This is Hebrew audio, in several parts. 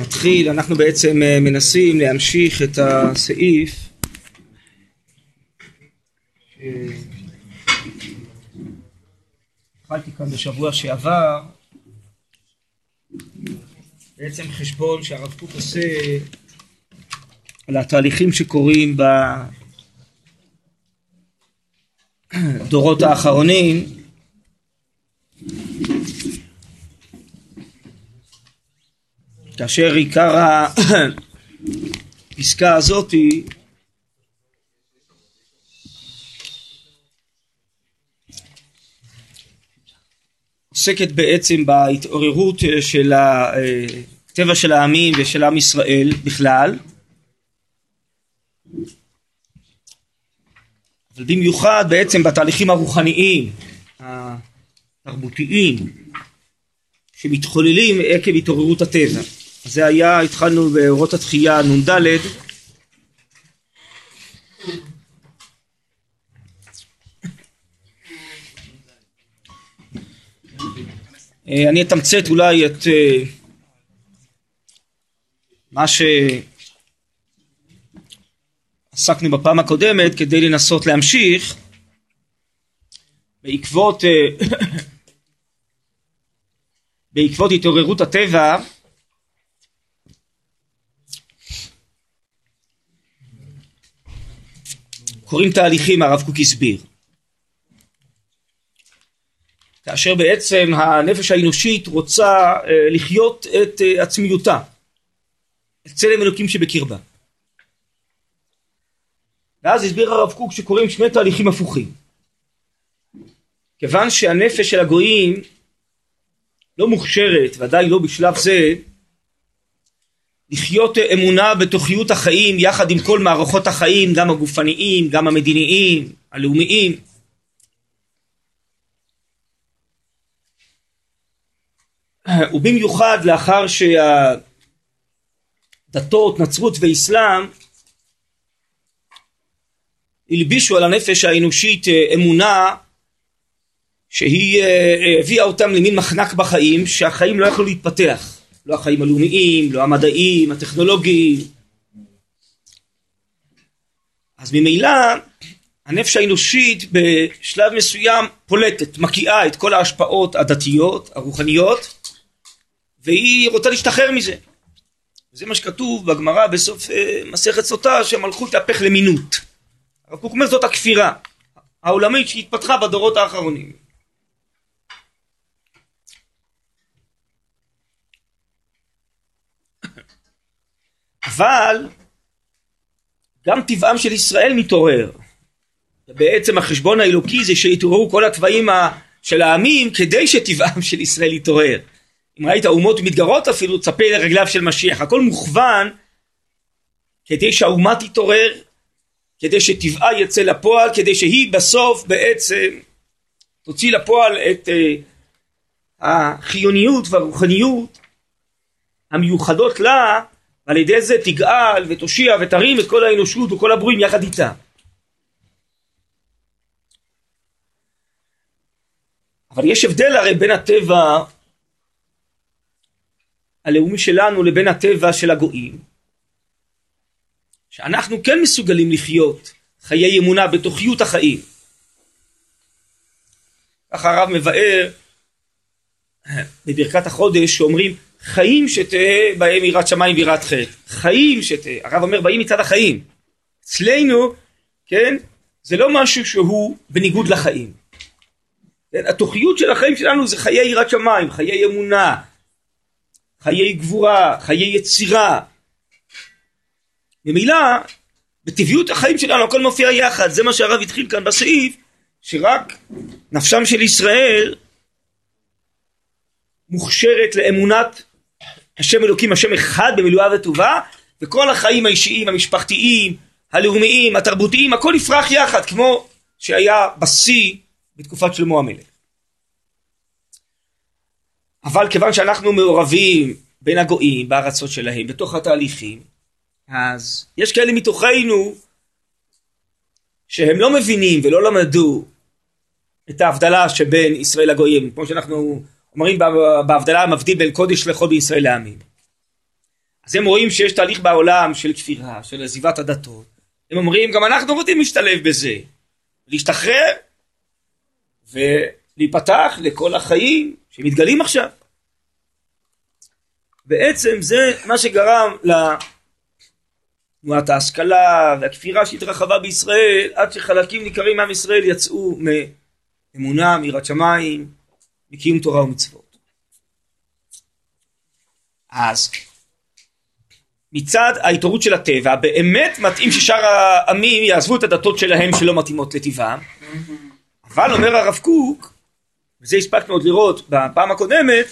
נתחיל, אנחנו בעצם מנסים להמשיך את הסעיף התחלתי כאן בשבוע שעבר, בעצם חשבון שהרב קוק עושה על התהליכים שקורים בדורות האחרונים, כאשר עיקר הפסקה הזאת היא עוסקת בעצם בהתעוררות של הטבע של העמים ושל עם ישראל בכלל, אבל במיוחד בעצם בתהליכים הרוחניים, התרבותיים, שמתחוללים עקב התעוררות הטבע. זה היה, התחלנו באורות התחייה נ"ד, אני אתמצת אולי את מה שעסקנו בפעם הקודמת כדי לנסות להמשיך בעקבות התעוררות הטבע. קוראים תהליכים, הרב קוק הסביר, כאשר בעצם הנפש האנושית רוצה לחיות את עצמיותה, את צלם אלוקים שבקרבה. ואז הסביר הרב קוק שקוראים שני תהליכים הפוכים. כיוון שהנפש של הגויים לא מוכשרת, ודאי לא בשלב זה, לחיות אמונה בתוכיות החיים יחד עם כל מערכות החיים, גם הגופניים, גם המדיניים, הלאומיים. ובמיוחד לאחר שהדתות, נצרות ואסלאם, הלבישו על הנפש האנושית אמונה שהיא הביאה אותם למין מחנק בחיים, שהחיים לא יכלו להתפתח. לא החיים הלאומיים, לא המדעיים, הטכנולוגיים. אז ממילא הנפש האנושית בשלב מסוים פולטת, מקיאה את כל ההשפעות הדתיות, הרוחניות, והיא רוצה להשתחרר מזה. וזה מה שכתוב בגמרא בסוף מסכת סוטה, שהמלכות תהפך למינות. הרב קוק אומר זאת הכפירה העולמית שהתפתחה בדורות האחרונים. אבל גם טבעם של ישראל מתעורר. בעצם החשבון האלוקי זה שהתעוררו כל הטבעים של העמים כדי שטבעם של ישראל יתעורר. אם ראית האומות מתגרות אפילו, צפה לרגליו של משיח. הכל מוכוון כדי שהאומה תתעורר, כדי שטבעה יצא לפועל, כדי שהיא בסוף בעצם תוציא לפועל את החיוניות והרוחניות המיוחדות לה, ועל ידי זה תגאל ותושיע ותרים את כל האנושות וכל הברואים יחד איתה. אבל יש הבדל הרי בין הטבע הלאומי שלנו לבין הטבע של הגויים, שאנחנו כן מסוגלים לחיות חיי אמונה בתוכיות החיים. כך הרב מבאר בברכת החודש שאומרים חיים שתהה בהם יראת שמיים ויראת חטא. חיים שתהה, הרב אומר באים מצד החיים. אצלנו, כן, זה לא משהו שהוא בניגוד לחיים. התוכיות של החיים שלנו זה חיי יראת שמיים, חיי אמונה, חיי גבורה, חיי יצירה. ממילא, בטבעיות החיים שלנו הכל מופיע יחד. זה מה שהרב התחיל כאן בסעיף, שרק נפשם של ישראל מוכשרת לאמונת השם אלוקים, השם אחד במילואה וטובה, וכל החיים האישיים, המשפחתיים, הלאומיים, התרבותיים, הכל יפרח יחד, כמו שהיה בשיא בתקופת שלמה המלך. אבל כיוון שאנחנו מעורבים בין הגויים, בארצות שלהם, בתוך התהליכים, אז יש כאלה מתוכנו שהם לא מבינים ולא למדו את ההבדלה שבין ישראל לגויים, כמו שאנחנו אומרים בהבדלה המבדיל בין קודש לחול בישראל לעמים. אז הם רואים שיש תהליך בעולם של כפירה, של עזיבת הדתות. הם אומרים, גם אנחנו רוצים להשתלב בזה, להשתחרר ולהיפתח לכל החיים שמתגלים עכשיו. בעצם זה מה שגרם לתנועת ההשכלה והכפירה שהתרחבה בישראל, עד שחלקים ניכרים מעם ישראל יצאו מאמונה, מיראת שמיים, מקיום תורה ומצוות. אז מצד ההתעוררות של הטבע, באמת מתאים ששאר העמים יעזבו את הדתות שלהם שלא מתאימות לטבעם. אבל אומר הרב קוק, וזה הספקנו עוד לראות בפעם הקודמת,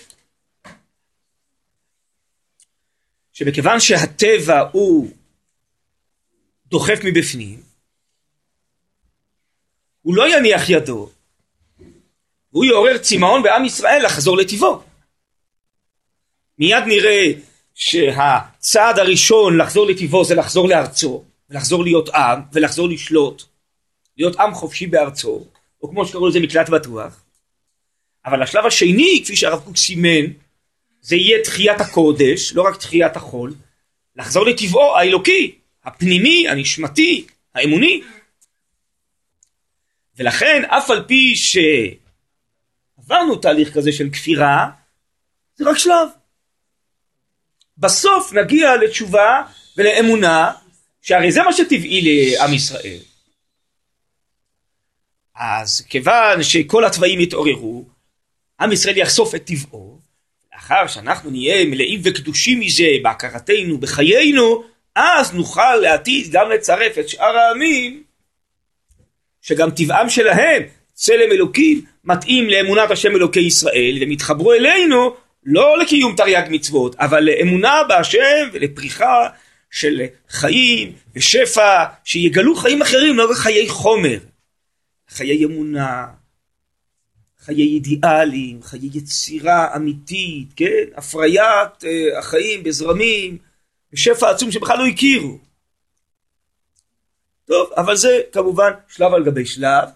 שבכיוון שהטבע הוא דוחף מבפנים, הוא לא יניח ידו, הוא יעורר צמאון בעם ישראל לחזור לטבעו. מיד נראה שהצעד הראשון לחזור לטבעו זה לחזור לארצו, ולחזור להיות עם, ולחזור לשלוט, להיות עם חופשי בארצו, או כמו שקראו לזה מקלט בטוח. אבל השלב השני, כפי שהרב קוק סימן, זה יהיה תחיית הקודש, לא רק תחיית החול, לחזור לטבעו האלוקי, הפנימי, הנשמתי, האמוני. ולכן, אף על פי שעברנו תהליך כזה של כפירה, זה רק שלב. בסוף נגיע לתשובה ולאמונה, שהרי זה מה שטבעי לעם ישראל. אז כיוון שכל התוואים יתעוררו, עם ישראל יחשוף את טבעו, לאחר שאנחנו נהיה מלאים וקדושים מזה בהכרתנו, בחיינו, אז נוכל לעתיד גם לצרף את שאר העמים, שגם טבעם שלהם, צלם אלוקים, מתאים לאמונת השם אלוקי ישראל, ומתחברו אלינו, לא לקיום תרי"ג מצוות, אבל לאמונה בהשם ולפריחה של חיים ושפע, שיגלו חיים אחרים, לא רק חיי חומר, חיי אמונה, חיי אידיאלים, חיי יצירה אמיתית, כן? הפריית החיים בזרמים, בשפע עצום שבכלל לא הכירו. טוב, אבל זה כמובן שלב על גבי שלב.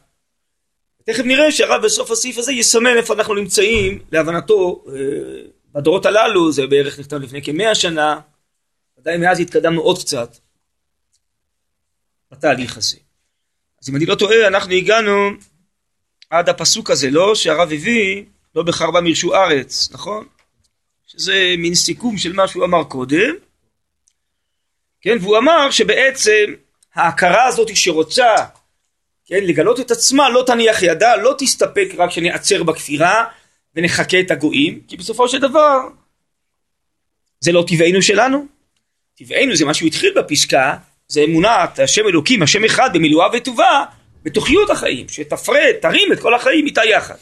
תכף נראה שהרב בסוף הסעיף הזה יסמן איפה אנחנו נמצאים, להבנתו, בדורות הללו, זה בערך נכתב לפני כ100 שנה, עדיין מאז התקדמנו עוד קצת בתהליך הזה. אז אם אני לא טועה, אנחנו הגענו עד הפסוק הזה, לא? שהרב הביא, לא בחרבה מירשו ארץ, נכון? שזה מין סיכום של מה שהוא אמר קודם. כן, והוא אמר שבעצם ההכרה הזאת שרוצה, כן, לגלות את עצמה, לא תניח ידה, לא תסתפק רק שנעצר בכפירה ונחכה את הגויים, כי בסופו של דבר זה לא טבענו שלנו. טבענו זה מה שהוא התחיל בפסקה, זה אמונת השם אלוקים, השם אחד במילואה וטובה, בתוכיות החיים, שתפרד, תרים את כל החיים איתה יחד.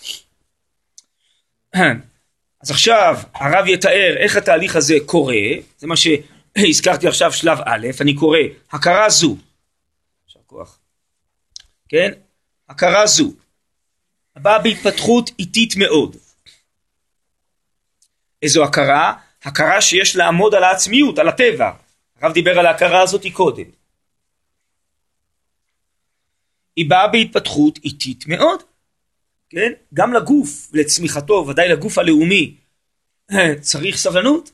אז עכשיו הרב יתאר איך התהליך הזה קורה, זה מה שהזכרתי עכשיו שלב א', אני קורא, הכרה זו, עכשיו כוח, כן, הכרה זו, הבאה בהתפתחות איטית מאוד. איזו הכרה? הכרה שיש לעמוד על העצמיות, על הטבע. הרב דיבר על ההכרה הזאת קודם. היא באה בהתפתחות איטית מאוד, כן? גם לגוף, לצמיחתו, ודאי לגוף הלאומי, צריך סבלנות.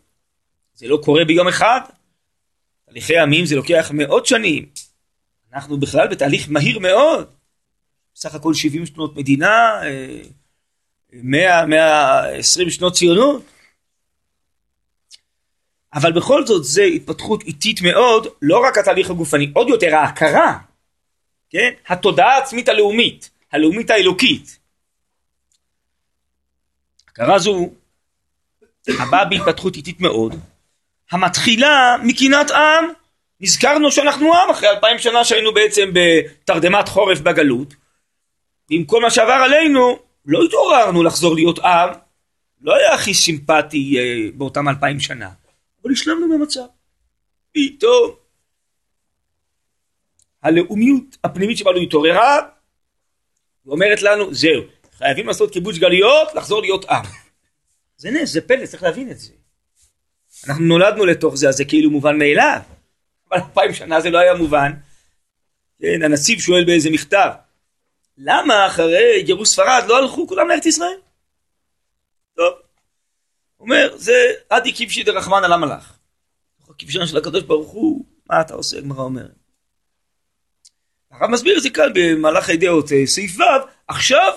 זה לא קורה ביום אחד. תהליכי העמים זה לוקח מאות שנים. אנחנו בכלל בתהליך מהיר מאוד. בסך הכל 70 שנות מדינה, 120 שנות ציונות. אבל בכל זאת זה התפתחות איטית מאוד, לא רק התהליך הגופני, עוד יותר ההכרה. כן? התודעה העצמית הלאומית, הלאומית האלוקית. הכרה זו הבאה בהתפתחות איטית מאוד, המתחילה מקנאת עם, נזכרנו שאנחנו עם אחרי 2000 שנה שהיינו בעצם בתרדמת חורף בגלות, ועם כל מה שעבר עלינו, לא התעוררנו לחזור להיות עם, לא היה הכי סימפטי באותם 2000 שנה, אבל השלמנו במצב, פתאום, הלאומיות הפנימית שבנו התעוררה, ואומרת לנו, זהו, חייבים לעשות קיבוץ גלויות, לחזור להיות עם. זה נס, זה פלא, צריך להבין את זה. אנחנו נולדנו לתוך זה, אז זה כאילו מובן מאליו. אבל 2000 שנה זה לא היה מובן. כן, הנציב שואל באיזה מכתב, למה אחרי גירוש ספרד לא הלכו כולם לארץ ישראל? טוב. אומר, זה עד עקיבא דרחמנא למה לך? הכבשן של הקדוש ברוך הוא, מה אתה עושה? הגמרא אומרת. הרב מסביר את זה כאן במהלך הידיעות סעיף ו', עכשיו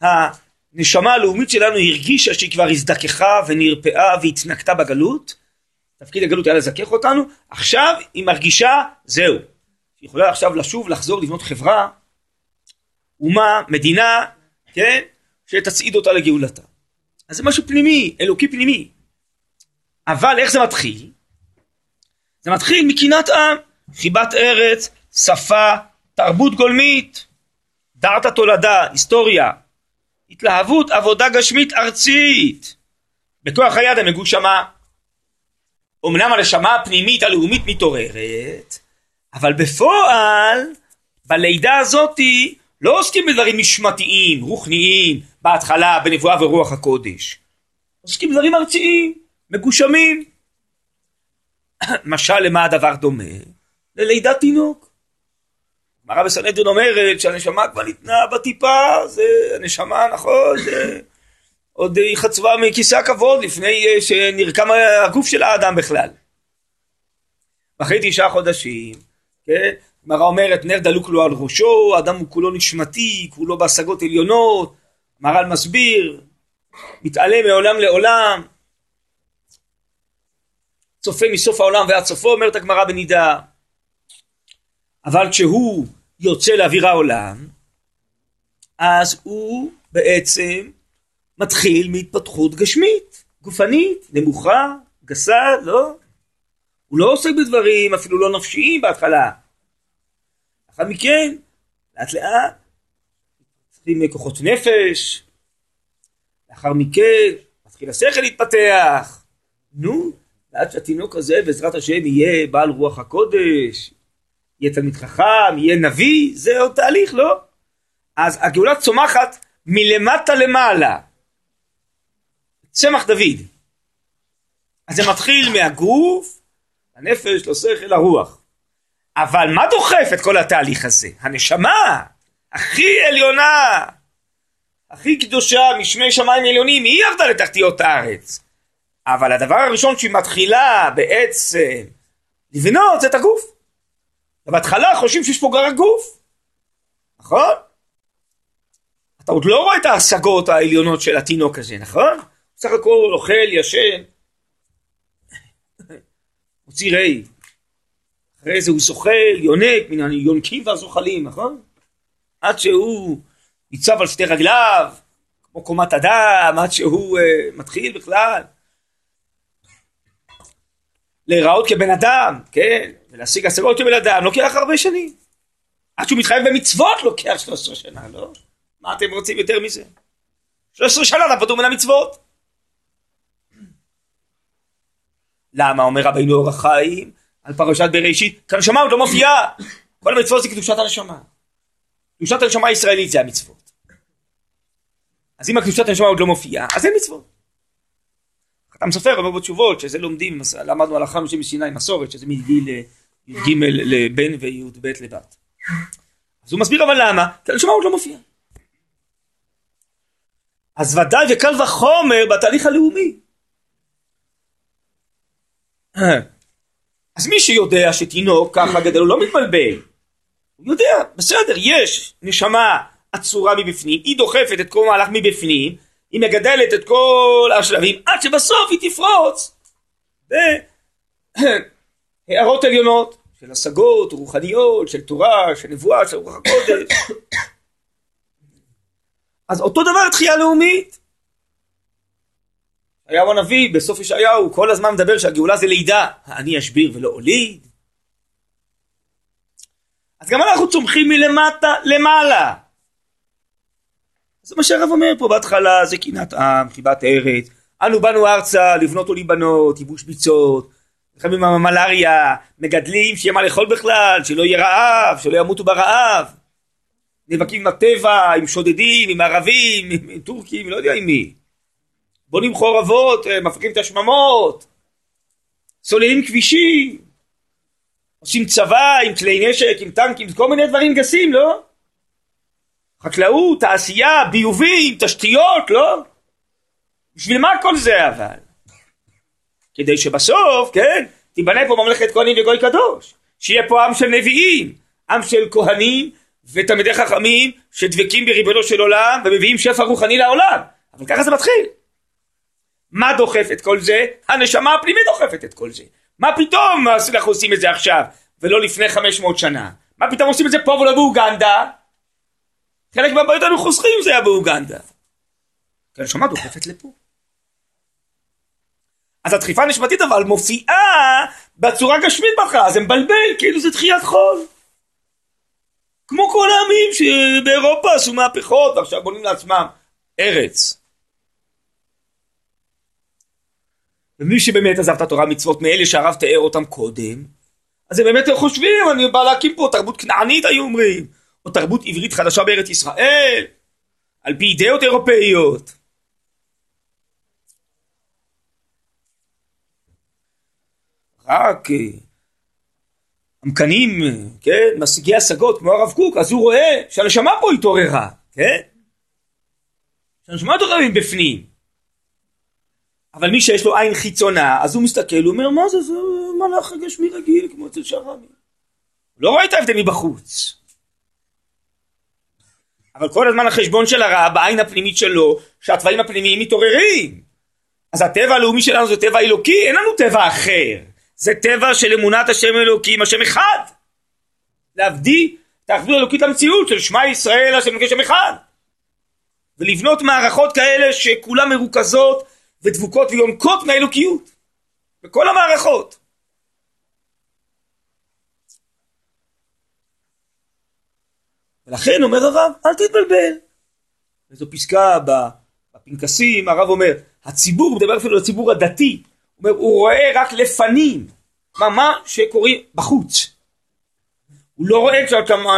הנשמה הלאומית שלנו הרגישה שהיא כבר הזדככה ונרפאה והתנקתה בגלות, תפקיד הגלות היה לזכך אותנו, עכשיו היא מרגישה זהו, היא יכולה עכשיו לשוב, לחזור, לבנות חברה, אומה, מדינה, כן? שתצעיד אותה לגאולתה. אז זה משהו פנימי, אלוקי פנימי. אבל איך זה מתחיל? זה מתחיל מקנאת עם, חיבת ארץ, שפה, תרבות גולמית, דעת התולדה, היסטוריה, התלהבות, עבודה גשמית ארצית, בכוח היד המגושמה. אומנם הרשמה הפנימית הלאומית מתעוררת, אבל בפועל, בלידה הזאת, לא עוסקים בדברים נשמתיים, רוחניים, בהתחלה, בנבואה ורוח הקודש. עוסקים בדברים ארציים, מגושמים. משל למה הדבר דומה? ללידת תינוק. הרב בסנדרין אומרת שהנשמה כבר ניתנה בטיפה, זה הנשמה, נכון, זה... עוד היא חצבה מכיסא הכבוד לפני שנרקם הגוף של האדם בכלל. אחרי 9 חודשים, כן? מראה אומרת, נר דלוק לו על ראשו, האדם הוא כולו נשמתי, כולו בהשגות עליונות, מראה מסביר, מתעלה מעולם לעולם, צופה מסוף העולם ועד סופו, אומרת הגמרא בנידה. אבל כשהוא יוצא לאוויר העולם, אז הוא בעצם מתחיל מהתפתחות גשמית, גופנית, נמוכה, גסה, לא? הוא לא עוסק בדברים, אפילו לא נפשיים בהתחלה. אחר מכן, לאט לאט, מתחילים כוחות נפש, לאחר מכן, מתחיל השכל להתפתח, נו, לאט שהתינוק הזה, בעזרת השם, יהיה בעל רוח הקודש, יהיה תלמיד חכם, יהיה נביא, זה עוד תהליך, לא? אז הגאולה צומחת מלמטה למעלה, צמח דוד. אז זה מתחיל מהגוף, הנפש, לשכל, הרוח. אבל מה דוחף את כל התהליך הזה? הנשמה, הכי עליונה, הכי קדושה, משמי שמיים עליונים, היא עבדה לתחתיות הארץ. אבל הדבר הראשון שהיא מתחילה בעצם לבנות את הגוף. ובהתחלה חושבים שיש פה גרק גוף. נכון? אתה עוד לא רואה את ההשגות העליונות של התינוק הזה, נכון? בסך הכל אוכל, ישן, מוציא ראי. אחרי זה הוא זוחל, יונק, מן היונקים והזוחלים, נכון? עד שהוא ייצב על שתי רגליו, כמו קומת אדם, עד שהוא מתחיל בכלל. להיראות כבן אדם, כן? ולהשיג השגות כבן אדם, לוקח הרבה שנים. עד שהוא מתחייב במצוות, לוקח 13 שנה, לא? מה אתם רוצים יותר מזה? 13 שנה, אתה פתאום מן המצוות. למה? אומר רבינו אור החיים, על פרשת בראשית, כי הנשמה עוד לא מופיעה. כל המצוות זה קדושת הנשמה. קדושת הנשמה הישראלית זה המצוות. אז אם הקדושת הנשמה עוד לא מופיעה, אז אין מצוות. חתם סופר אומר בתשובות, שזה לומדים, למדנו הלכה מסיני מסורת, שזה מגיל י"ג לבן וי"ב לבת. אז הוא מסביר אבל למה, כי הנשמה עוד לא מופיעה. אז ודאי וקל וחומר בתהליך הלאומי. אז מי שיודע שתינוק ככה גדל, הוא לא מתמלבל. הוא יודע, בסדר, יש נשמה עצורה מבפנים, היא דוחפת את כל מהלך מבפנים, היא מגדלת את כל השלבים, עד שבסוף היא תפרוץ. הערות עליונות של השגות, רוחניות, של תורה, של נבואה, של רוח הקודש. אז אותו דבר התחייה לאומית. ישעיהו הנביא, בסוף ישעיהו, כל הזמן מדבר שהגאולה זה לידה, אני אשביר ולא אוליד. אז גם אנחנו צומחים מלמטה למעלה. זה מה שהרב אומר פה בהתחלה, זה קנאת עם, חיבת ארץ, אנו באנו ארצה, לבנות או לבנות, ייבוש ביצות, נלחמים עם המלריה, מגדלים שיהיה מה לאכול בכלל, שלא יהיה רעב, שלא ימותו ברעב, נאבקים עם הטבע, עם שודדים, עם ערבים, עם טורקים, לא יודע עם מי. בונים חורבות, מפריקים את השממות, סוללים כבישים, עושים צבא עם כלי נשק, עם טנקים, כל מיני דברים גסים, לא? חקלאות, תעשייה, ביובים, תשתיות, לא? בשביל מה כל זה אבל? כדי שבסוף, כן, תיבנה פה ממלכת כהנים וגוי קדוש, שיהיה פה עם של נביאים, עם של כהנים ותלמידי חכמים שדבקים בריבונו של עולם ומביאים שפע רוחני לעולם. אבל ככה זה מתחיל. מה דוחף את כל זה? הנשמה הפנימית דוחפת את כל זה. מה פתאום אנחנו עושים את זה עכשיו ולא לפני 500 שנה? מה פתאום עושים את זה פה ולא באוגנדה? חלק מהבעיות אנחנו חוסכים זה היה באוגנדה. כי הנשמה דוחפת לפה. אז הדחיפה הנשמתית אבל מופיעה בצורה גשמית בך, אז זה מבלבל, כאילו זה דחיית חול. כמו כל העמים שבאירופה עשו מהפכות, ועכשיו בונים לעצמם ארץ. ומי שבאמת עזב את התורה מצוות מאלה שהרב תיאר אותם קודם, אז הם באמת חושבים, אני בא להקים פה תרבות כנענית היו אומרים, או תרבות עברית חדשה בארץ ישראל, על פי אידאות אירופאיות. רק המקנים, כן, משיגי השגות כמו הרב קוק, אז הוא רואה שהנשמה פה התעוררה, כן? שהנשמה התעוררים בפנים. אבל מי שיש לו עין חיצונה, אז הוא מסתכל, הוא אומר, מה זה, זה מלאך הגשמי רגיל, כמו אצל שרמי. לא רואה את ההבדל מבחוץ. אבל כל הזמן החשבון של הרב, העין הפנימית שלו, שהטבעים הפנימיים מתעוררים. אז הטבע הלאומי שלנו זה טבע אלוקי, אין לנו טבע אחר. זה טבע של אמונת השם אלוקים, השם אחד. להבדיל, תאחדות אלוקית למציאות של שמע ישראל, השם אלוקי שם אחד. ולבנות מערכות כאלה שכולם מרוכזות, ודבוקות ויונקות מהאלוקיות. בכל המערכות. ולכן אומר הרב, אל תתבלבל. וזו פסקה בפנקסים, הרב אומר, הציבור, מדבר אפילו לציבור הדתי, הוא אומר, הוא רואה רק לפנים, מה שקורה בחוץ. הוא לא רואה את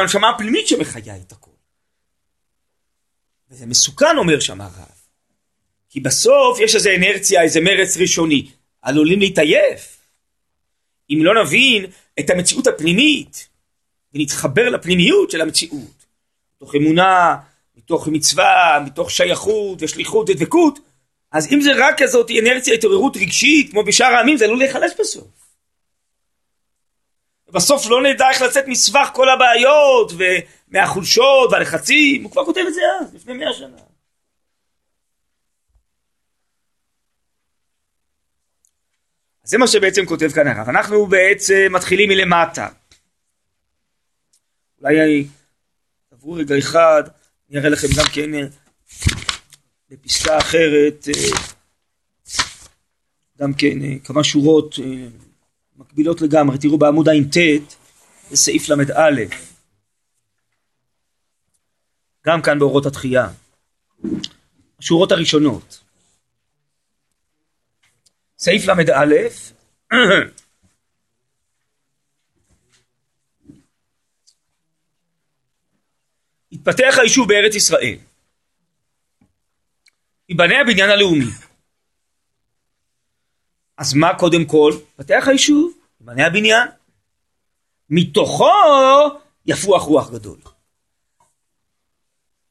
הנשמה הפנימית שמחיה את הכל. וזה מסוכן, אומר שם הרב. כי בסוף יש איזו אנרציה, איזה מרץ ראשוני. עלולים להתעייף. אם לא נבין את המציאות הפנימית, ונתחבר לפנימיות של המציאות, מתוך אמונה, מתוך מצווה, מתוך שייכות ושליחות ודבקות, אז אם זה רק כזאת אנרציה, התעוררות רגשית, כמו בשאר העמים, זה עלול להיחלש בסוף. ובסוף לא נדע איך לצאת מסבך כל הבעיות, ומהחולשות והלחצים, הוא כבר כותב את זה אז, לפני 100 שנה. אז זה מה שבעצם כותב כאן הרב. אנחנו בעצם מתחילים מלמטה. אולי תעברו רגע אחד, אני אראה לכם גם כן בפסקה אחרת, גם כן כמה שורות מקבילות לגמרי. תראו בעמוד ע"ט, זה סעיף ל"א. גם כאן באורות התחייה. השורות הראשונות. סעיף ל"א, התפתח היישוב בארץ ישראל, ייבנה הבניין הלאומי. אז מה קודם כל? התפתח היישוב, ייבנה הבניין, מתוכו יפוח רוח גדול.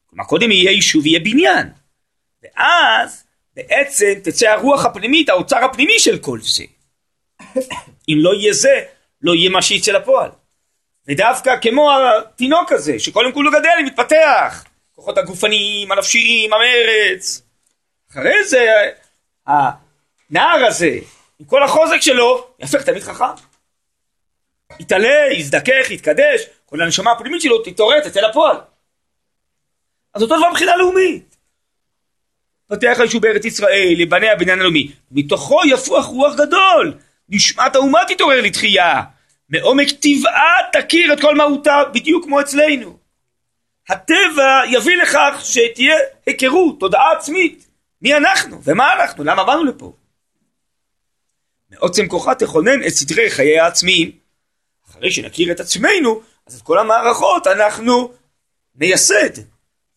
כלומר קודם יהיה יישוב, יהיה בניין, ואז בעצם תצא הרוח הפנימית, האוצר הפנימי של כל זה. אם לא יהיה זה, לא יהיה מה שיצא לפועל. ודווקא כמו התינוק הזה, שקודם כולו גדל, הוא מתפתח. כוחות הגופניים, הנפשיים, המרץ. אחרי זה, הנער הזה, עם כל החוזק שלו, יהפך תמיד חכם. יתעלה, יזדקך, יתקדש, כל הנשמה הפנימית שלו תתעורר, תצא לפועל. אז אותו דבר מבחינה לאומית. פתח היישוב בארץ ישראל, לבני הבניין הלאומי. מתוכו יפוח רוח גדול. נשמת האומה תתעורר לתחייה. מעומק טבעה תכיר את כל מהותה, בדיוק כמו אצלנו. הטבע יביא לכך שתהיה היכרות, תודעה עצמית. מי אנחנו? ומה אנחנו? למה באנו לפה? מעוצם כוחה תכונן את סדרי חיי העצמיים. אחרי שנכיר את עצמנו, אז את כל המערכות אנחנו נייסד.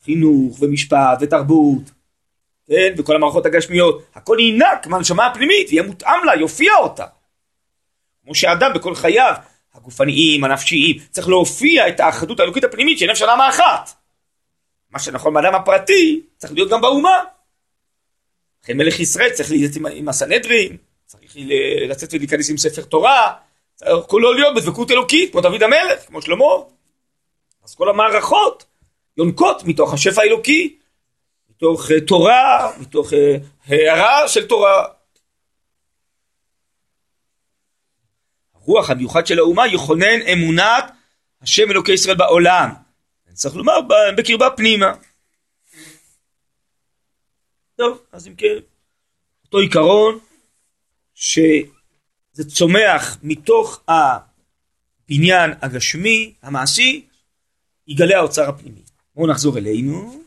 חינוך ומשפט ותרבות. כן, וכל המערכות הגשמיות, הכל ינק מהנשמה הפנימית, יהיה מותאם לה, יופיע אותה. כמו שאדם בכל חייו, הגופניים, הנפשיים, צריך להופיע את האחדות האלוקית הפנימית, שאין אפשר למה אחת. מה שנכון באדם הפרטי, צריך להיות גם באומה. לכן מלך ישראל צריך להתייעץ עם הסנהדרין, צריך לצאת ולהיכנס עם ספר תורה, כולו להיות בדבקות אלוקית, כמו דוד המלך, כמו שלמה. אז כל המערכות יונקות מתוך השפע האלוקי, מתוך תורה, מתוך הערה של תורה. הרוח המיוחד של האומה יכונן אמונת השם אלוקי ישראל בעולם. צריך לומר בקרבה פנימה. טוב, אז אם כן, אותו עיקרון שזה צומח מתוך הבניין הגשמי, המעשי, יגלה האוצר הפנימי. בואו נחזור אלינו.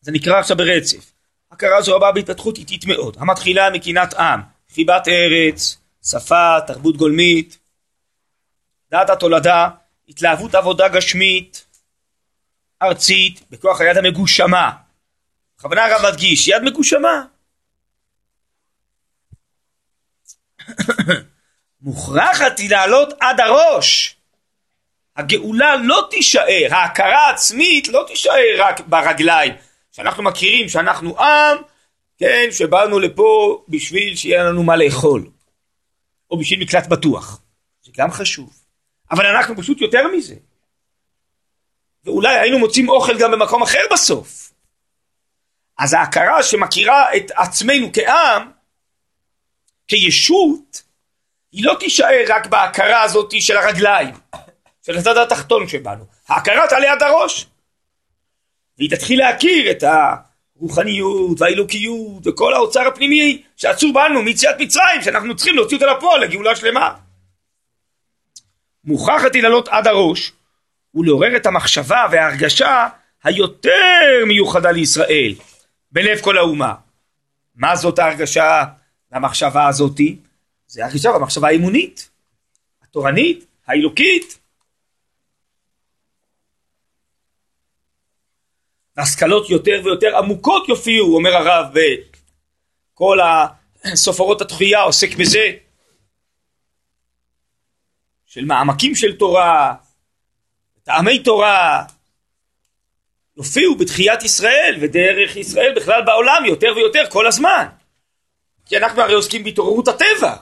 זה נקרא עכשיו ברצף. הכרה זו רבה בהתפתחות איטית מאוד. המתחילה מקינת עם, חיבת ארץ, שפה, תרבות גולמית, דעת התולדה, התלהבות עבודה גשמית, ארצית, בכוח היד המגושמה. בכוונה הרב מדגיש, יד מגושמה. מוכרחת היא לעלות עד הראש. הגאולה לא תישאר, ההכרה העצמית לא תישאר רק ברגליים. שאנחנו מכירים שאנחנו עם, כן, שבאנו לפה בשביל שיהיה לנו מה לאכול. או בשביל מקלט בטוח. זה גם חשוב. אבל אנחנו פשוט יותר מזה. ואולי היינו מוצאים אוכל גם במקום אחר בסוף. אז ההכרה שמכירה את עצמנו כעם, כישות, היא לא תישאר רק בהכרה הזאת של הרגליים, של הצד התחתון שבנו. ההכרה תעלה עד הראש. והיא תתחיל להכיר את הרוחניות והאלוקיות וכל האוצר הפנימי שעצור בנו מיציאת מצרים, שאנחנו צריכים להוציא אותה לפועל לגאולה שלמה. מוכרחת היא לעלות עד הראש, ולעורר את המחשבה וההרגשה היותר מיוחדה לישראל, בלב כל האומה. מה זאת ההרגשה והמחשבה הזאת? זה הרגשה והמחשבה האמונית, התורנית, האלוקית. השכלות יותר ויותר עמוקות יופיעו, אומר הרב, וכל הסופרות התחייה עוסק בזה, של מעמקים של תורה, טעמי תורה, יופיעו בתחיית ישראל ודרך ישראל בכלל בעולם יותר ויותר כל הזמן. כי אנחנו הרי עוסקים בהתעוררות הטבע.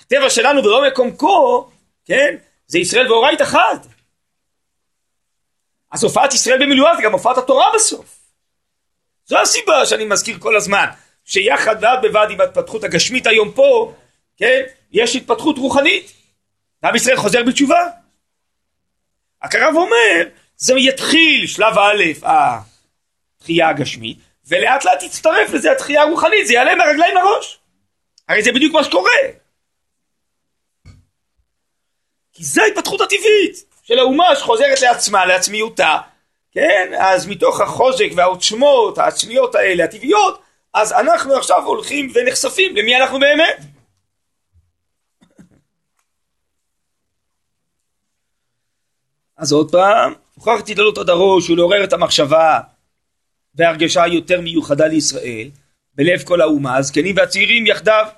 הטבע שלנו בעומק עומקו, כן, זה ישראל ואורית אחד. אז הופעת ישראל במילואה זה גם הופעת התורה בסוף. זו הסיבה שאני מזכיר כל הזמן, שיחד ועד בוועד עם ההתפתחות הגשמית היום פה, כן, יש התפתחות רוחנית. עם ישראל חוזר בתשובה. הקרב אומר, זה יתחיל שלב א', התחייה הגשמית, ולאט לאט תצטרף לזה התחייה הרוחנית, זה יעלה מהרגליים לראש. הרי זה בדיוק מה שקורה. כי זו ההתפתחות הטבעית של האומה שחוזרת לעצמה, לעצמיותה, כן? אז מתוך החוזק והעוצמות העצמיות האלה, הטבעיות, אז אנחנו עכשיו הולכים ונחשפים למי אנחנו באמת. אז עוד פעם, הוכרחתי לעלות עד הראש ולעורר את המחשבה והרגשה יותר מיוחדה לישראל, בלב כל האומה, הזקנים והצעירים יחדיו,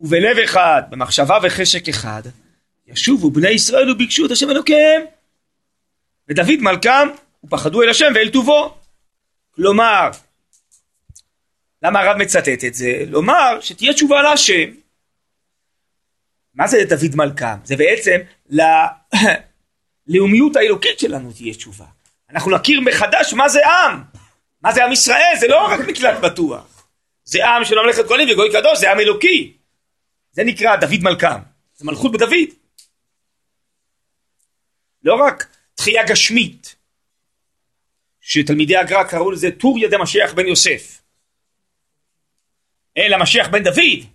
ובלב אחד, במחשבה וחשק אחד, ישובו בני ישראל וביקשו את השם אלוקיהם, ודוד מלכם, ופחדו אל השם ואל טובו. כלומר, למה הרב מצטט את זה? לומר שתהיה תשובה על השם. מה זה דוד מלכם? זה בעצם ללאומיות האלוקית שלנו תהיה תשובה. אנחנו נכיר מחדש מה זה עם. מה זה עם ישראל? זה לא רק מקלט בטוח. זה עם של ממלכת כהנים וגוי קדוש, זה עם אלוקי. זה נקרא דוד מלכם. זה מלכות בדוד. לא רק תחייה גשמית, שתלמידי הגר"א קראו לזה טור ידי משיח בן יוסף, אלא משיח בן דוד,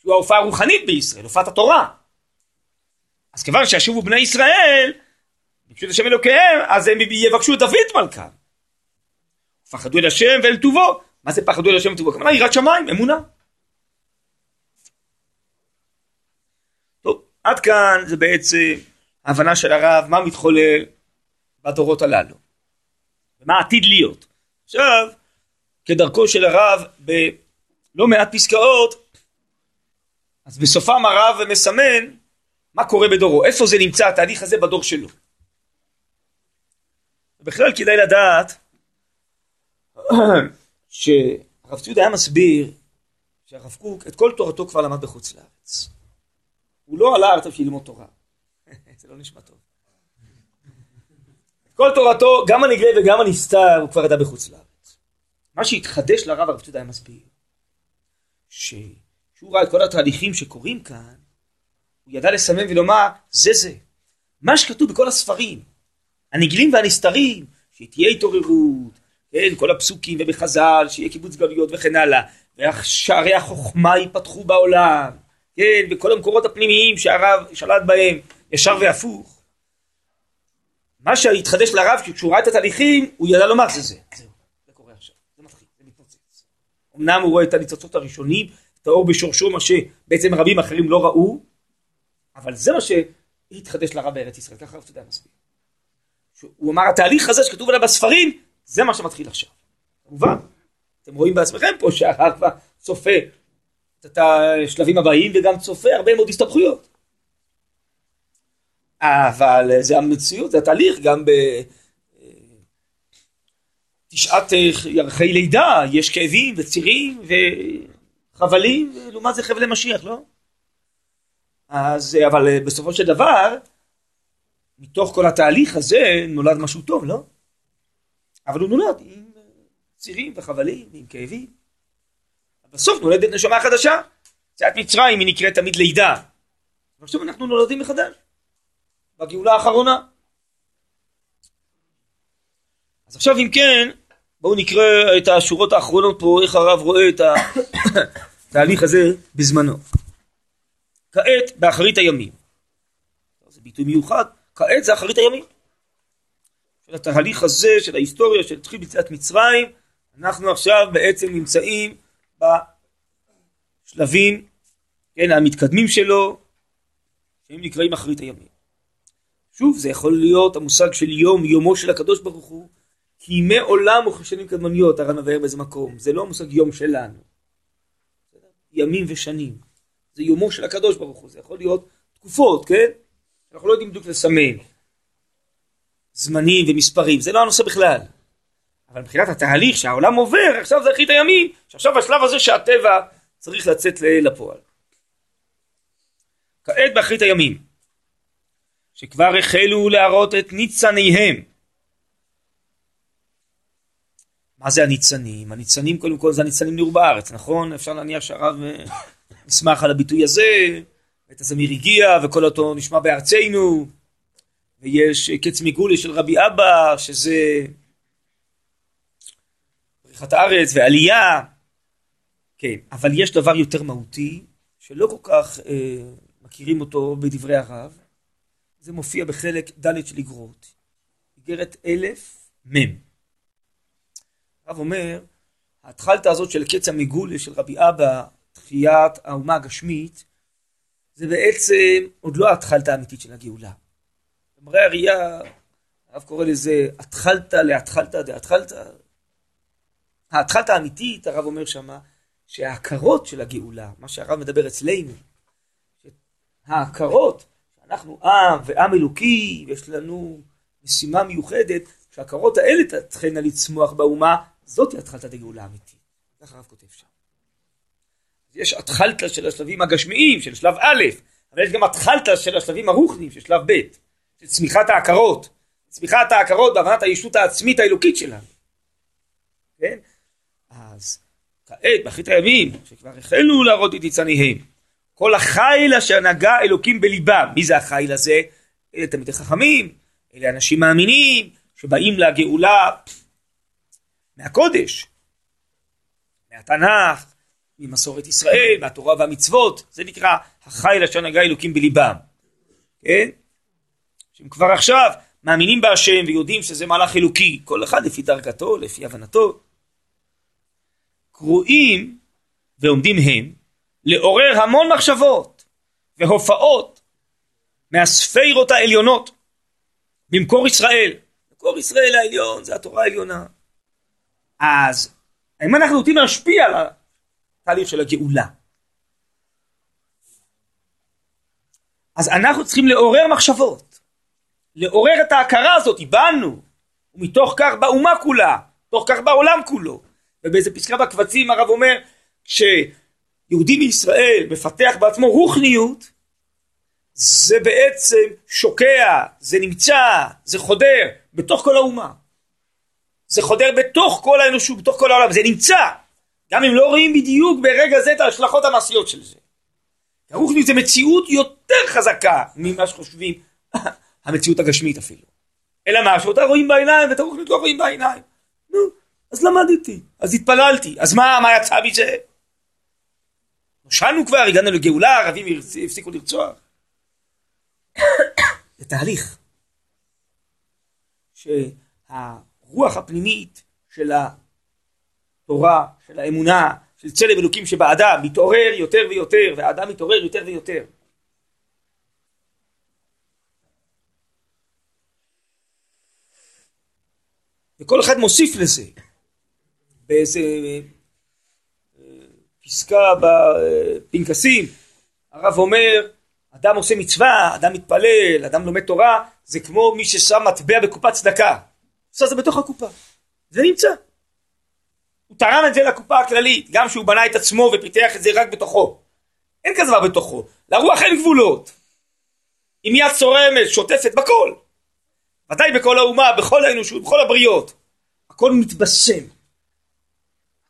שהוא ההופעה הרוחנית בישראל, הופעת התורה. אז כבר שישובו בני ישראל, ביקשו את השם אלוקיהם, אז הם יבקשו את דוד מלכם. פחדו אל השם ואל טובו. מה זה פחדו אל השם ואל טובו? כמובן, יראת שמיים, אמונה. טוב, עד כאן זה בעצם ההבנה של הרב, מה מתחולל בדורות הללו. ומה עתיד להיות. עכשיו, כדרכו של הרב, בלא מעט פסקאות, אז בסופם הרב מסמן מה קורה בדורו, איפה זה נמצא התהליך הזה בדור שלו. בכלל כדאי לדעת שהרב ציודה היה מסביר שהרב קוק את כל תורתו כבר למד בחוץ לארץ. הוא לא עלה ארצה בשביל ללמוד תורה. זה לא נשמע טוב. את כל תורתו, גם הנגלה וגם הנסתר, הוא כבר ידע בחוץ לארץ. מה שהתחדש לרב הרב ציודה היה מסביר, שהוא ראה את כל התהליכים שקורים כאן, הוא ידע לסמם ולומר, זה. מה שכתוב בכל הספרים, הנגלים והנסתרים, שתהיה התעוררות, כן, כל הפסוקים ובחז"ל, שיהיה קיבוץ גלויות וכן הלאה, ושערי החוכמה ייפתחו בעולם, כן, וכל המקורות הפנימיים שהרב שלט בהם, ישר והפוך. מה שהתחדש לרב, כשהוא ראה את התהליכים, הוא ידע לומר, זה. זהו, זה קורה עכשיו, זה מתחיל, זה מתפוצץ. אמנם הוא רואה את הניצוצות הראשונים, את האור בשורשו, מה שבעצם רבים אחרים לא ראו, אבל זה מה שהתחדש לרב בארץ ישראל. ככה הרב ציודה מסביר. הוא אמר, התהליך הזה שכתוב עליו בספרים, זה מה שמתחיל עכשיו. כמובן, אתם רואים בעצמכם פה שהרב צופה את השלבים הבאים, וגם צופה הרבה מאוד הסתבכויות. אבל זה המציאות, זה התהליך, גם בתשעת ירחי לידה, יש כאבים וצירים וחבלים, ולעומת זה חבלי משיח, לא? אז, אבל בסופו של דבר, מתוך כל התהליך הזה נולד משהו טוב, לא? אבל הוא נולד עם צירים וחבלים, עם כאבים. בסוף נולדת נשמה חדשה. יציאת מצרים היא נקראת תמיד לידה. ועכשיו אנחנו נולדים מחדש. בגאולה האחרונה. אז עכשיו אם כן, בואו נקרא את השורות האחרונות פה, איך הרב רואה את התהליך הזה בזמנו. כעת באחרית הימים. זה ביטוי מיוחד. כעת זה אחרית הימים. של התהליך הזה, של ההיסטוריה, של תחיל ביציאת מצרים, אנחנו עכשיו בעצם נמצאים בשלבים, כן, המתקדמים שלו, שהם נקראים אחרית הימים. שוב, זה יכול להיות המושג של יום, יומו של הקדוש ברוך הוא, כי ימי עולם או שנים קדמניות, הרב מבאר באיזה מקום, זה לא המושג יום שלנו. ימים ושנים. זה יומו של הקדוש ברוך הוא, זה יכול להיות תקופות, כן? אנחנו לא יודעים בדיוק לסמן זמנים ומספרים, זה לא הנושא בכלל. אבל מבחינת התהליך שהעולם עובר, עכשיו זה אחרית הימים, שעכשיו השלב הזה שהטבע צריך לצאת לפועל. כעת באחרית הימים, שכבר החלו להראות את ניצניהם. מה זה הניצנים? הניצנים קודם כל זה הניצנים נעורו בארץ, נכון? אפשר להניח שהרב נשמח על הביטוי הזה, את הזמיר הגיע וכל אותו נשמע בארצנו, ויש קץ מיגולי של רבי אבא, שזה בריחת הארץ ועלייה, כן, אבל יש דבר יותר מהותי, שלא כל כך מכירים אותו בדברי הרב, זה מופיע בחלק ד' של איגרות, איגרת 1000 מ'. הרב אומר, ההתחלת הזאת של קץ המיגולי של רבי אבא, תחיית האומה הגשמית, זה בעצם עוד לא התחלת האמיתית של הגאולה. אמרי הראייה, הרב קורא לזה, התחלת. ההתחלת האמיתית, הרב אומר שמה, שההכרות של הגאולה, מה שהרב מדבר אצלנו, ההכרות, אנחנו עם ועם אלוקי, ויש לנו משימה מיוחדת, שההכרות האלה תתחלנה לצמוח באומה, זאת התחלת הגאולה האמיתית. כך הרב כותב שם. יש התחלת של השלבים הגשמיים, של שלב א', אבל יש גם התחלת של השלבים הרוחניים, של שלב ב', של צמיחת ההכרות. צמיחת ההכרות בהבנת הישות העצמית האלוקית שלנו. כן? אז כעת, באחרית הימים, שכבר החלו להראות את ניצניהם, כל החיל אשר נגע אלוקים בליבם. מי זה החיל הזה? אלה תלמידי חכמים, אלה אנשים מאמינים, שבאים לגאולה מהקודש, מהתנ"ך, ממסורת ישראל, מהתורה והמצוות, זה נקרא החיל אשר נגע אלוקים בליבם. כן? שהם כבר עכשיו מאמינים בהשם ויודעים שזה מהלך אלוקי, כל אחד לפי דרגתו, לפי הבנתו. קרואים ועומדים הם לעורר המון מחשבות והופעות מהספירות העליונות במקור ישראל. במקור ישראל העליון זה התורה העליונה. אז האם אנחנו רוצים להשפיע על תהליך של הגאולה? אז אנחנו צריכים לעורר מחשבות, לעורר את ההכרה הזאת, הבנו, ומתוך כך באומה כולה, תוך כך בעולם כולו. ובאיזה פסקה בקבצים הרב אומר, כשיהודי בישראל מפתח בעצמו רוחניות, זה בעצם שוקע, זה נמצא, זה חודר בתוך כל האומה. זה חודר בתוך כל האנושות, בתוך כל העולם, זה נמצא. גם אם לא רואים בדיוק ברגע זה את ההשלכות המעשיות של זה. הרוחניות זה מציאות יותר חזקה ממה שחושבים, המציאות הגשמית אפילו. אלא מה, שאותה רואים בעיניים ואת הרוחניות לא רואים בעיניים. נו, אז למדתי, אז התפללתי, אז מה יצא מזה? נושענו כבר, הגענו לגאולה, הערבים הפסיקו לרצוח. זה תהליך שהרוח הפנימית של התורה, של האמונה, של צלם אלוקים שבאדם מתעורר יותר ויותר, והאדם מתעורר יותר ויותר. וכל אחד מוסיף לזה באיזה פסקה בפנקסים, הרב אומר, אדם עושה מצווה, אדם מתפלל, אדם לומד תורה, זה כמו מי ששם מטבע בקופת צדקה. עושה זה בתוך הקופה. זה נמצא. הוא תרם את זה לקופה הכללית, גם שהוא בנה את עצמו ופיתח את זה רק בתוכו. אין כזה דבר בתוכו. לרוח אין גבולות. עם יד צורמת, שוטפת, בכל. ודאי בכל האומה, בכל האנושות, בכל הבריות. הכל מתבשם.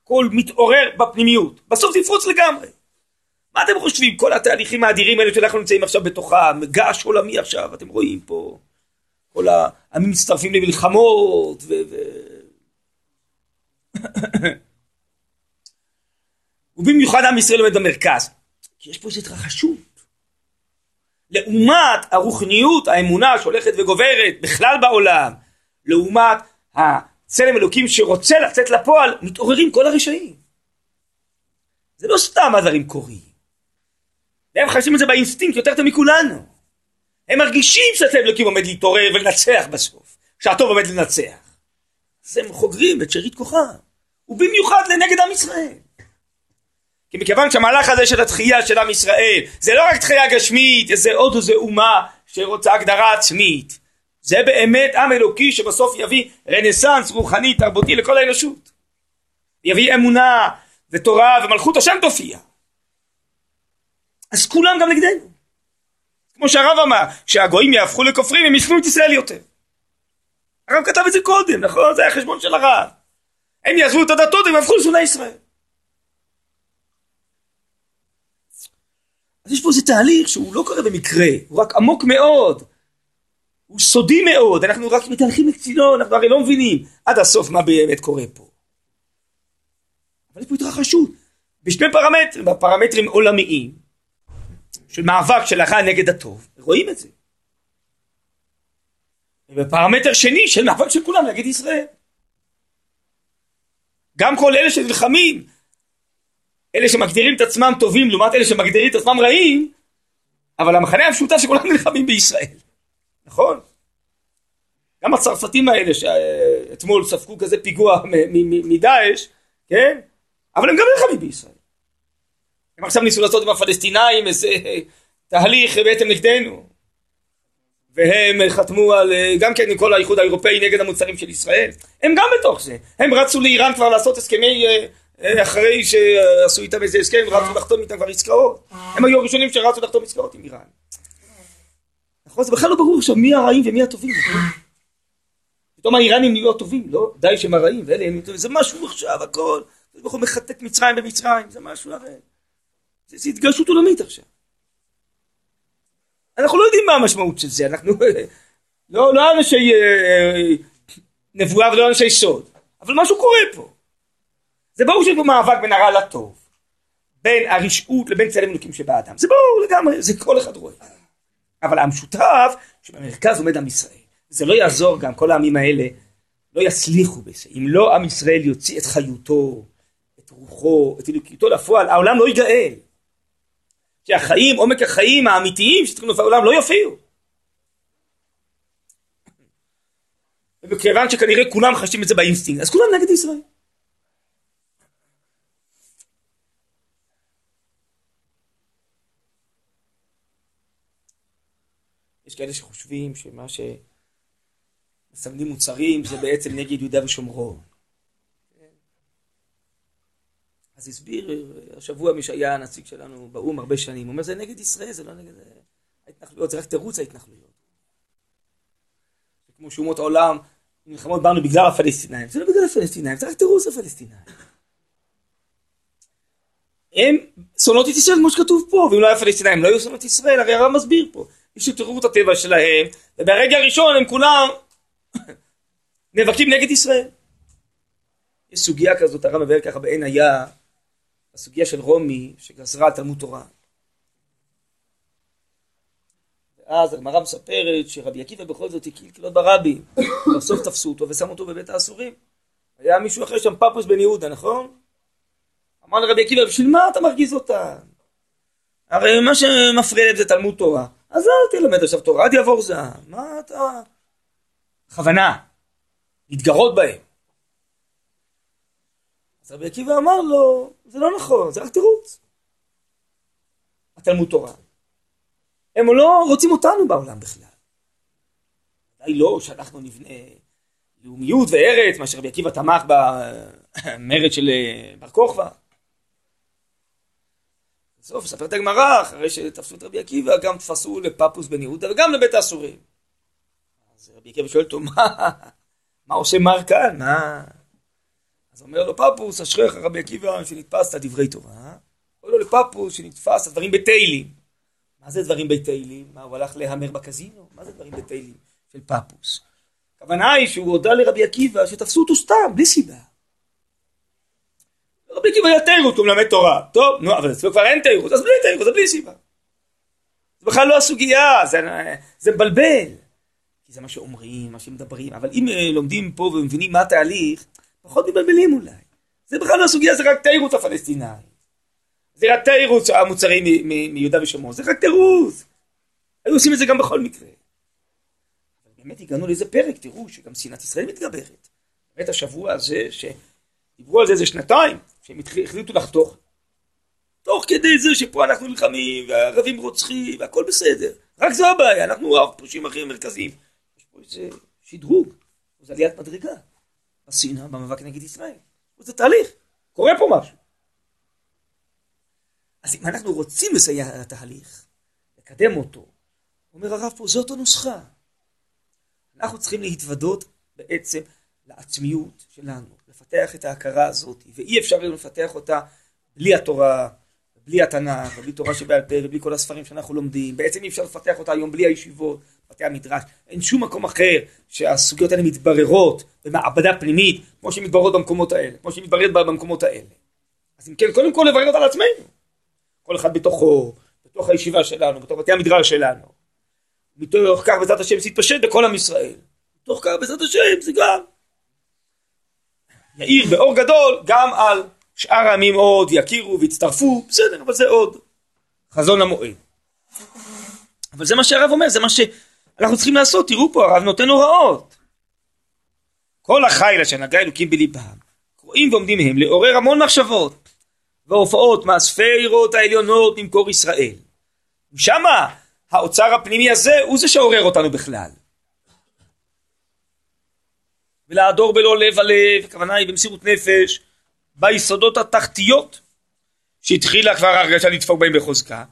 הכל מתעורר בפנימיות. בסוף זה יפרוץ לגמרי. מה אתם חושבים? כל התהליכים האדירים האלה שאנחנו נמצאים עכשיו בתוכם, געש עולמי עכשיו, אתם רואים פה, כל העמים מצטרפים למלחמות, ובמיוחד עם ישראל עומד במרכז, כי יש פה איזו התרחשות. לעומת הרוחניות, האמונה שהולכת וגוברת בכלל בעולם, לעומת הצלם אלוקים שרוצה לצאת לפועל, מתעוררים כל הרשעים. זה לא סתם הדברים קוראים. הם חיישים את זה באינסטינקט יותר טוב מכולנו. הם מרגישים שהצלם אלוקים עומד להתעורר ולנצח בסוף. שהטוב עומד לנצח. אז הם חוגרים את שארית כוחם. ובמיוחד לנגד עם ישראל. כי מכיוון שהמהלך הזה של התחייה של עם ישראל, זה לא רק תחייה גשמית, זה עוד איזו אומה שרוצה הגדרה עצמית. זה באמת עם אלוקי שבסוף יביא רנסנס רוחני תרבותי לכל האנושות. יביא אמונה ותורה ומלכות השם תופיע. אז כולם גם נגדנו. כמו שהרב אמר, שהגויים יהפכו לכופרים, הם ישנאו את ישראל יותר. הרב כתב את זה קודם, נכון? זה היה חשבון של הרב. הם יעזבו את הדתות, הם יהפכו לשונאי ישראל. אז יש פה איזה תהליך שהוא לא קורה במקרה, הוא רק עמוק מאוד. הוא סודי מאוד, אנחנו רק מתהלכים לקצינו, אנחנו הרי לא מבינים עד הסוף מה באמת קורה פה. אבל יש פה התרחשות. בשני פרמטרים, בפרמטרים עולמיים, של מאבק של הרע נגד הטוב, רואים את זה. ובפרמטר שני של מאבק של כולם נגד ישראל. גם כל אלה שנלחמים, אלה שמגדירים את עצמם טובים, לעומת אלה שמגדירים את עצמם רעים, אבל המחנה המשותף שכולם נלחמים בישראל. נכון? גם הצרפתים האלה שאתמול ספגו כזה פיגוע מדאעש, כן? אבל הם גם נלחמים בישראל. הם עכשיו ניסו לעשות עם הפלסטינאים איזה תהליך בעצם נגדנו. והם חתמו על, גם כן עם כל האיחוד האירופאי נגד המוצרים של ישראל. הם גם בתוך זה. הם רצו לאיראן כבר לעשות הסכמי, אחרי שעשו איתם איזה הסכם, רצו לחתום איתם כבר עסקאות. הם היו הראשונים שרצו לחתום עסקאות עם איראן. נכון? זה בכלל לא ברור עכשיו מי הרעים ומי הטובים. פתאום האיראנים נהיו הטובים, לא? די שהם הרעים, ואלה הם הטובים. זה משהו עכשיו, הכל. הוא מחטט מצרים במצרים, זה משהו הרי. זה התגשות עולמית עכשיו. אנחנו לא יודעים מה המשמעות של זה, אנחנו לא אנשי נבואה ולא אנשי סוד, אבל משהו קורה פה. זה ברור שיש פה מאבק בין הרע לטוב, בין הרשעות לבין צלם אלוקים שבאדם, זה ברור לגמרי, זה כל אחד רואה. אבל המשותף שבמרכז עומד עם ישראל, זה לא יעזור גם, כל העמים האלה לא יצליחו בזה, אם לא עם ישראל יוציא את חיותו, את רוחו, את אלוקיותו לפועל, העולם לא ייגאל. שהחיים, עומק החיים האמיתיים שצריכים לפעול בעולם לא יופיעו. וכיוון שכנראה כולם חשים את זה באינסטינקט, אז כולם נגד ישראל. יש כאלה שחושבים שמה שמסמנים מוצרים זה בעצם נגד יהודה ושומרון. אז הסביר השבוע מי שהיה הנציג שלנו באום הרבה שנים, הוא אומר זה נגד ישראל, זה לא נגד ההתנחלויות, זה רק תירוץ ההתנחלויות. כמו שאומות העולם, מלחמות באנו בגלל הפלסטינאים, זה לא בגלל הפלסטינאים, זה רק תירוץ הפלסטינאים. הם שונאות את ישראל כמו שכתוב פה, ואם לא היה פלסטינאים, לא היו שונאות ישראל, הרי הרב מסביר פה. יש שתראו את הטבע שלהם, וברגע הראשון הם כולם נאבקים נגד ישראל. יש סוגיה כזאת, הרב מבאר ככה בעין היה, הסוגיה של רומי שגזרה על תלמוד תורה. ואז הגמרא מספרת שרבי עקיבא בכל זאת הקיל קלות ברבי, בסוף תפסו אותו ושם אותו בבית האסורים. היה מישהו אחר שם פפוס בן יהודה, נכון? אמר לרבי עקיבא, בשביל מה אתה מרגיז אותה? הרי מה שמפריע להם זה תלמוד תורה. אז אל תלמד עכשיו תורה, עד יעבור זה. מה אתה? כוונה, להתגרות בהם. אז רבי עקיבא אמר לו, זה לא נכון, זה רק תירוץ. התלמוד תורה. הם לא רוצים אותנו בעולם בכלל. די לא, שאנחנו נבנה לאומיות וארץ, מה שרבי עקיבא תמך במרד של בר כוכבה. בסוף, ספרת הגמרא, אחרי שתפסו את רבי עקיבא, גם תפסו לפפוס בן יהודה וגם לבית האסורים. אז רבי עקיבא שואל אותו, מה עושה מר כאן? מה? אז אומר לו פפוס, אשריך רבי עקיבא שנתפסת דברי תורה. אומר לו לפפוס שנתפס הדברים בתהילים. מה זה דברים בתהילים? מה, הוא הלך להמר בקזינו? מה זה דברים בתהילים של פפוס? הכוונה היא שהוא הודע לרבי עקיבא שתפסו אותו סתם, בלי סיבה. רבי עקיבא היה תירוץ, הוא מלמד תורה. טוב, נו, אבל אצלו כבר אין תירוץ, אז בלי תירוץ, אז בלי סיבה. זה בכלל לא הסוגיה, זה מבלבל. כי זה מה שאומרים, מה שמדברים. אבל אם לומדים פה ומבינים מה התהליך, פחות מבלבלים אולי. זה בכלל לא הסוגיה, זה רק תירוץ הפלסטינאי. זה רק תירוץ המוצרים מיהודה ושומרון. זה רק תירוץ. היו עושים את זה גם בכל מקרה. אבל באמת הגענו לאיזה פרק, תראו, שגם שנאת ישראל מתגברת. באמת השבוע הזה דיברו על זה שנתיים, שהם החליטו לחתוך. תוך כדי זה שפה אנחנו נלחמים, והערבים רוצחים, והכל בסדר. רק זו הבעיה, אנחנו הפרושים הכי מרכזיים. יש פה איזה שדרוג, זה עליית מדרגה. השנאה במאבק נגד ישראל. זה תהליך, קורה פה משהו. אז אם אנחנו רוצים לסייע לתהליך, לקדם אותו, אומר הרב פה, זאת הנוסחה. אנחנו צריכים להתוודות בעצם לעצמיות שלנו, לפתח את ההכרה הזאת, ואי אפשר לפתח אותה בלי התורה, בלי התנ"ך, בלי תורה שבעל פה, בלי כל הספרים שאנחנו לומדים. בעצם אי אפשר לפתח אותה היום בלי הישיבות, בתי המדרש. אין שום מקום אחר שהסוגיות האלה מתבררות במעבדה פנימית, כמו שהן מתבררות במקומות האלה, כמו שהן מתבררות במקומות האלה. אז אם כן, קודם כל לברר אותה לעצמנו. כל אחד בתוכו, בתוך הישיבה שלנו, בתוך בתי המדרש שלנו. מתוך כך בעזרת השם זה יתפשט בכל עם ישראל. מתוך כך בעזרת השם זה גם יאיר באור גדול, גם על שאר העמים עוד יכירו והצטרפו, בסדר, אבל זה עוד חזון המועד. אבל זה מה שהרב אומר, זה מה שאנחנו צריכים לעשות, תראו פה, הרב נותן הוראות. כל החיל שנגע אלוקים בליבם, קוראים ועומדים מהם לעורר המון מחשבות, והופעות מהספירות העליונות ממקור ישראל. ושמה, האוצר הפנימי הזה הוא זה שעורר אותנו בכלל. ולהדור בלא לב הלב, הכוונה היא במסירות נפש, ביסודות התחתיות, שהתחילה כבר הרגשה לדפוק בהם בחוזקה.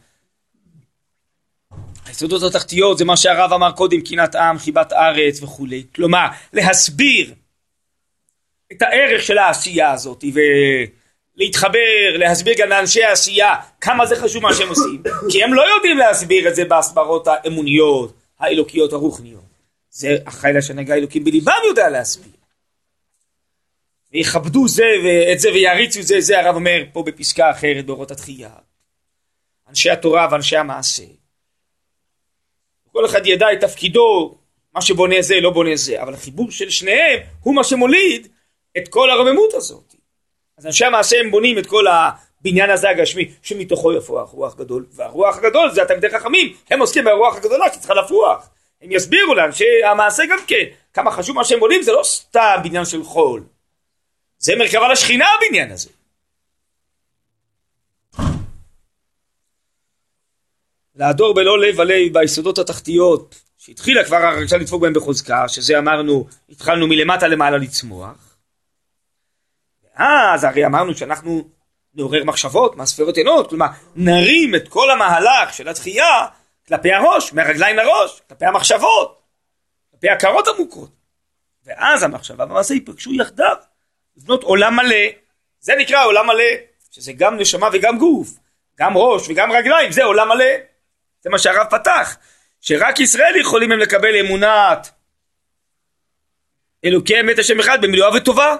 היסודות התחתיות זה מה שהרב אמר קודם, קנאת עם, חיבת ארץ וכו'. כלומר, להסביר את הערך של העשייה הזאת, ולהתחבר, להסביר גם לאנשי העשייה, כמה זה חשוב מה שהם עושים. כי הם לא יודעים להסביר את זה בהסברות האמוניות, האלוקיות, הרוחניות. זה החיל שנגע אלוקים בליבם יודע להסביר. ויכבדו זה ואת זה ויעריצו זה, זה הרב אומר פה בפסקה אחרת באורות התחייה. אנשי התורה ואנשי המעשה. כל אחד ידע את תפקידו, מה שבונה זה, לא בונה זה. אבל החיבור של שניהם הוא מה שמוליד את כל הרוממות הזאת. אז אנשי המעשה הם בונים את כל הבניין הזה הגשמי, שמתוכו יפוח רוח גדול. והרוח הגדול זה התלמידי חכמים, הם עוסקים ברוח הגדולה שצריכה לפוח. הם יסבירו להם שהמעשה גם כן, כמה חשוב מה שהם עולים, זה לא סתם בניין של חול. זה מרכבה לשכינה הבניין הזה. להדור בלא לב הלב ביסודות התחתיות, שהתחילה כבר הרגשה לדפוק בהם בחוזקה, שזה אמרנו, התחלנו מלמטה למעלה לצמוח. ואז הרי אמרנו שאנחנו לעורר מחשבות מהספירות עליונות, כלומר נרים את כל המהלך של התחייה כלפי הראש, מהרגליים לראש, כלפי המחשבות, כלפי הכרות עמוקות. ואז המחשבה והמעשה ייפגשו יחדיו, לבנות עולם מלא. זה נקרא עולם מלא, שזה גם נשמה וגם גוף, גם ראש וגם רגליים, זה עולם מלא. זה מה שהרב פתח, שרק ישראל יכולים הם לקבל אמונת אלוקי אמת השם אחד במילואה וטובה.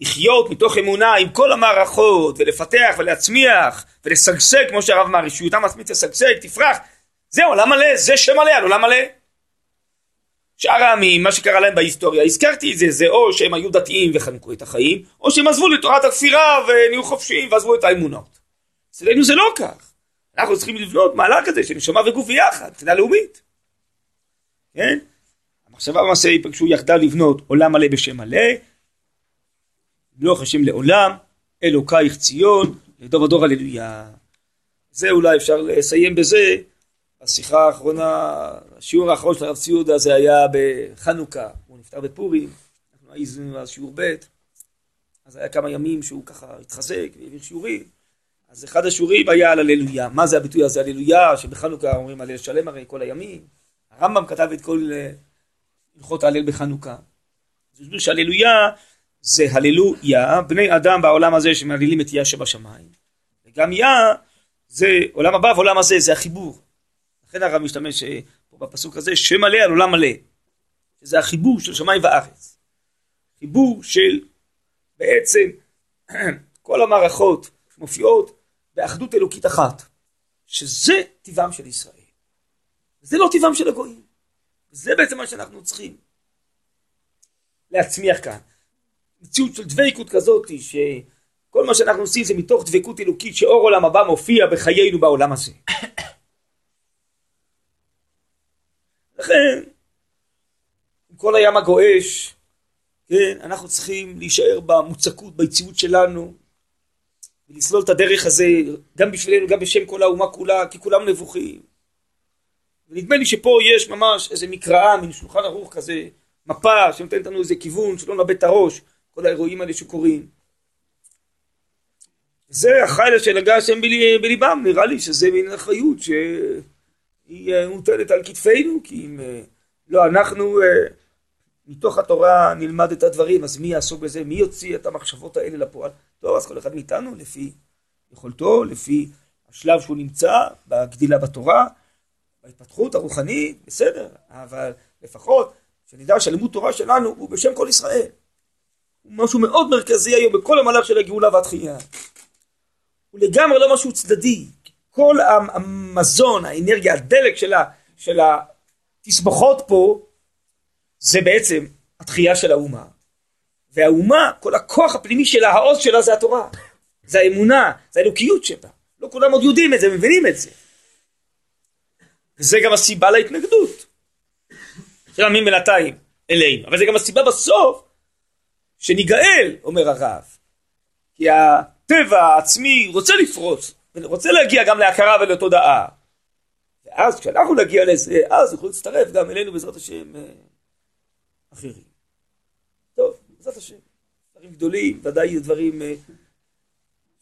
לחיות מתוך אמונה עם כל המערכות, ולפתח ולהצמיח ולסגסג, כמו שהרב אמר, ישויותם עצמית תסגסג, תפרח. זה עולם מלא, זה שם מלא על עולם מלא. שאר העמים, מה שקרה להם בהיסטוריה, הזכרתי את זה, זה או שהם היו דתיים וחנקו את החיים, או שהם עזבו לתורת הכפירה ונהיו חופשיים ועזבו את האמונות. אצלנו זה לא כך. אנחנו צריכים לבנות מעלה כזה שנשמה וגוף יחד, מבחינה לאומית. כן? המחשבה במעשה ייפגשו יחדיו לבנות עולם מלא בשם מלא, לוח השם לעולם, אלוקייך ציון, לדור ודור הללויה. זה אולי אפשר לסיים בזה. השיחה האחרונה, השיעור האחרון של הרב ציודה, זה היה בחנוכה, הוא נפטר בפורים, אנחנו היינו אז שיעור ב', אז היה כמה ימים שהוא ככה התחזק, והעביר שיעורים, אז אחד השיעורים היה על הללויה. מה זה הביטוי הזה, הללויה, שבחנוכה אומרים הלל שלם הרי כל הימים, הרמב"ם כתב את כל הלכות ההלל בחנוכה, אז הוא שהללויה, זה הללו יה, בני אדם בעולם הזה שמעלילים את יה שבשמיים. וגם יה, זה עולם הבא ועולם הזה, זה החיבור. לכן הרב משתמש פה בפסוק הזה, שם מלא על עולם מלא. זה החיבור של שמיים וארץ. חיבור של בעצם כל המערכות מופיעות באחדות אלוקית אחת. שזה טבעם של ישראל. זה לא טבעם של הגויים. זה בעצם מה שאנחנו צריכים להצמיח כאן. מציאות של דבקות כזאת, שכל מה שאנחנו עושים זה מתוך דבקות אלוקית, שאור עולם הבא מופיע בחיינו בעולם הזה. לכן, עם כל הים הגועש, כן, אנחנו צריכים להישאר במוצקות, ביציבות שלנו, ולסלול את הדרך הזה, גם בשבילנו, גם בשם כל האומה כולה, כי כולם נבוכים. ונדמה לי שפה יש ממש איזה מקראה, מן שולחן ערוך כזה, מפה שנותנת לנו איזה כיוון, שלא נאבד את הראש, כל האירועים האלה שקורים. זה החיל של הגה השם בליבם, נראה לי שזה מין אחריות שהיא מוטלת על כתפינו, כי אם לא אנחנו מתוך התורה נלמד את הדברים, אז מי יעסוק בזה, מי יוציא את המחשבות האלה לפועל? טוב, אז כל אחד מאיתנו, לפי יכולתו, לפי השלב שהוא נמצא, בגדילה בתורה, בהתפתחות הרוחנית, בסדר, אבל לפחות, שנדע שלימוד תורה שלנו הוא בשם כל ישראל. הוא משהו מאוד מרכזי היום בכל המהלך של הגאולה והתחייה. הוא לגמרי לא משהו צדדי. כל המזון, האנרגיה, הדלק של התסבוכות פה, זה בעצם התחייה של האומה. והאומה, כל הכוח הפנימי שלה, העוז שלה זה התורה. זה האמונה, זה האלוקיות שבה. לא כולם עוד יודעים את זה, מבינים את זה. וזה גם הסיבה להתנגדות. של עמים בינתיים אלינו. אבל זה גם הסיבה בסוף שניגאל, אומר הרב. כי הטבע העצמי רוצה לפרוץ, ורוצה להגיע גם להכרה ולתודעה. ואז כשאנחנו נגיע לזה, אז יוכלו להצטרף גם אלינו בעזרת השם אחרים. טוב, בעזרת השם. דברים גדולים, ודאי דברים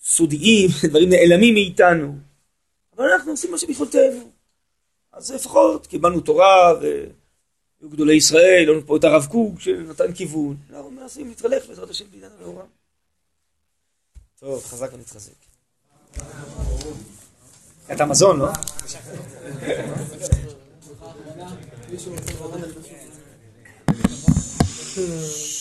סודיים, דברים נעלמים מאיתנו. אבל אנחנו עושים מה שביכולתנו. אז לפחות קיבלנו תורה גדולי ישראל, עונו פה את הרב קוק שנתן כיוון. אנחנו מנסים להתרלך בעזרת השם בעידן הנאורה. טוב, חזק ונתחזק. אתה מזון, לא?